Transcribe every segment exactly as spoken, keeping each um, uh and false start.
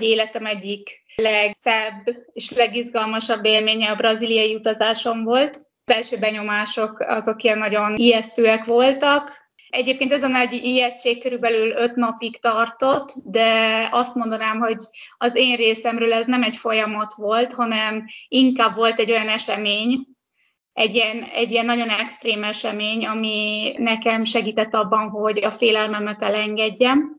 Életem egyik legszebb és legizgalmasabb élménye a brazíliai utazásom volt. Az első benyomások azok ilyen nagyon ijesztőek voltak. Egyébként ez a nagy ijegység körülbelül öt napig tartott, de azt mondanám, hogy az én részemről ez nem egy folyamat volt, hanem inkább volt egy olyan esemény, egy ilyen, egy ilyen nagyon extrém esemény, ami nekem segített abban, hogy a félelmemet elengedjem.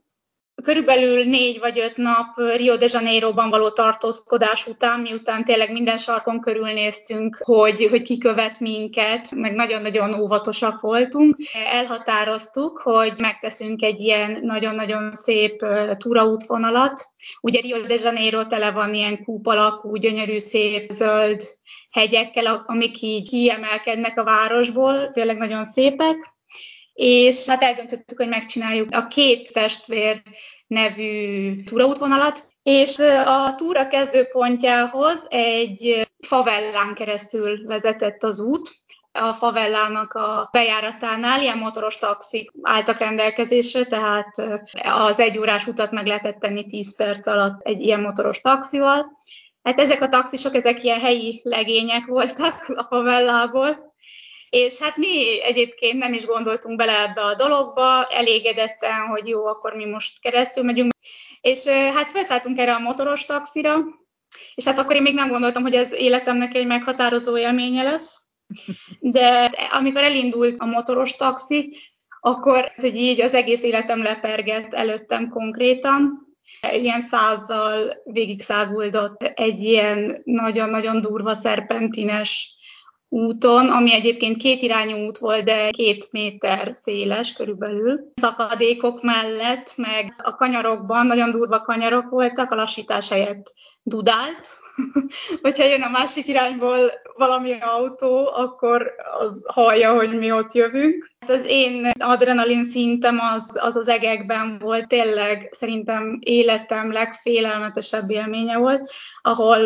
Körülbelül négy vagy öt nap Rio de Janeiroban való tartózkodás után, miután tényleg minden sarkon körülnéztünk, hogy, hogy ki követ minket, meg nagyon-nagyon óvatosak voltunk. Elhatároztuk, hogy megteszünk egy ilyen nagyon-nagyon szép túraútvonalat. Ugye Rio de Janeiro tele van ilyen kúp alakú, gyönyörű, szép, zöld hegyekkel, amik így kiemelkednek a városból, tényleg nagyon szépek. És hát eldöntöttük, hogy megcsináljuk a Két testvér nevű túraútvonalat, és a túra kezdőpontjához egy favellán keresztül vezetett az út. A favellának a bejáratánál ilyen motoros taxik álltak rendelkezésre, tehát az egyórás utat meg lehetett tenni tíz perc alatt egy ilyen motoros taxival. Hát ezek a taxisok, ezek ilyen helyi legények voltak a favellából. És hát mi egyébként nem is gondoltunk bele ebbe a dologba, elégedetten, hogy jó, akkor mi most keresztül megyünk. És hát felszálltunk erre a motoros taxira, és hát akkor én még nem gondoltam, hogy ez életemnek egy meghatározó élménye lesz. De amikor elindult a motoros taxi, akkor hogy így az egész életem lepergett előttem konkrétan. Ilyen százzal végigszáguldott egy ilyen nagyon-nagyon durva szerpentines úton, ami egyébként kétirányú út volt, de két méter széles körülbelül. Szakadékok mellett, meg a kanyarokban nagyon durva kanyarok voltak, a lassítás helyett dudált. Hogyha jön a másik irányból valami autó, akkor az hallja, hogy mi ott jövünk. Az én adrenalin szintem az, az az egekben volt, tényleg szerintem életem legfélelmetesebb élménye volt, ahol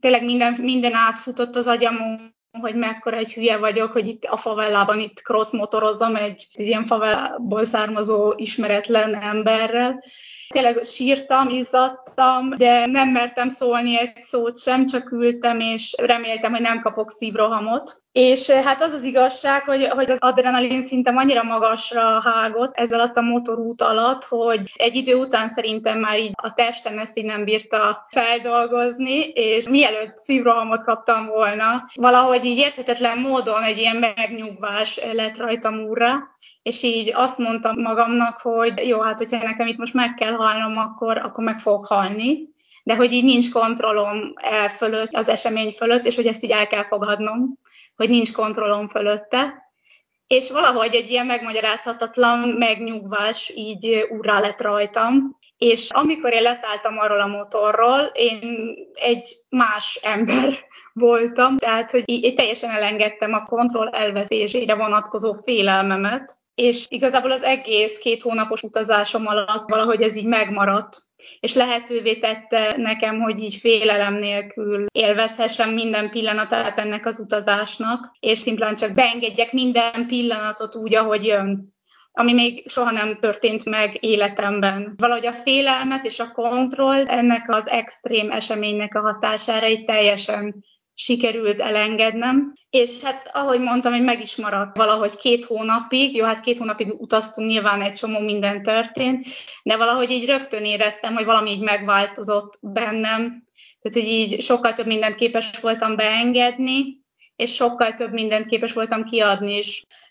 tényleg minden, minden átfutott az agyamon, hogy mekkora egy hülye vagyok, hogy itt a favellában itt cross motorozom egy ilyen favellából származó ismeretlen emberrel. Tényleg sírtam, izzadtam, de nem mertem szólni egy szót sem, csak ültem, és reméltem, hogy nem kapok szívrohamot. És hát az az igazság, hogy, hogy az adrenalin szintem annyira magasra hágott ez alatt a motorút alatt, hogy egy idő után szerintem már így a testem ezt így nem bírta feldolgozni, és mielőtt szívrohamot kaptam volna, valahogy így érthetetlen módon egy ilyen megnyugvás lett rajtam úrra, és így azt mondtam magamnak, hogy jó, hát hogyha nekem itt most meg kell halnom, akkor, akkor meg fogok halni, de hogy így nincs kontrollom el fölött, az esemény fölött, és hogy ezt így el kell fogadnom, hogy nincs kontrollom fölötte. És valahogy egy ilyen megmagyarázhatatlan megnyugvás így úrrá lett rajtam. És amikor én leszálltam arról a motorról, én egy más ember voltam, tehát hogy így teljesen elengedtem a kontroll elveszésére vonatkozó félelmemet, és igazából az egész két hónapos utazásom alatt valahogy ez így megmaradt, és lehetővé tette nekem, hogy így félelem nélkül élvezhessem minden pillanatát ennek az utazásnak, és szimplán csak beengedjek minden pillanatot úgy, ahogy jön, ami még soha nem történt meg életemben. Valahogy a félelmet és a kontroll ennek az extrém eseménynek a hatására így teljesen sikerült elengednem, és hát ahogy mondtam, hogy meg is maradt valahogy két hónapig, jó, hát két hónapig utaztunk, nyilván egy csomó minden történt, de valahogy így rögtön éreztem, hogy valami így megváltozott bennem, tehát hogy így sokkal több mindent képes voltam beengedni, és sokkal több mindent képes voltam kiadni is.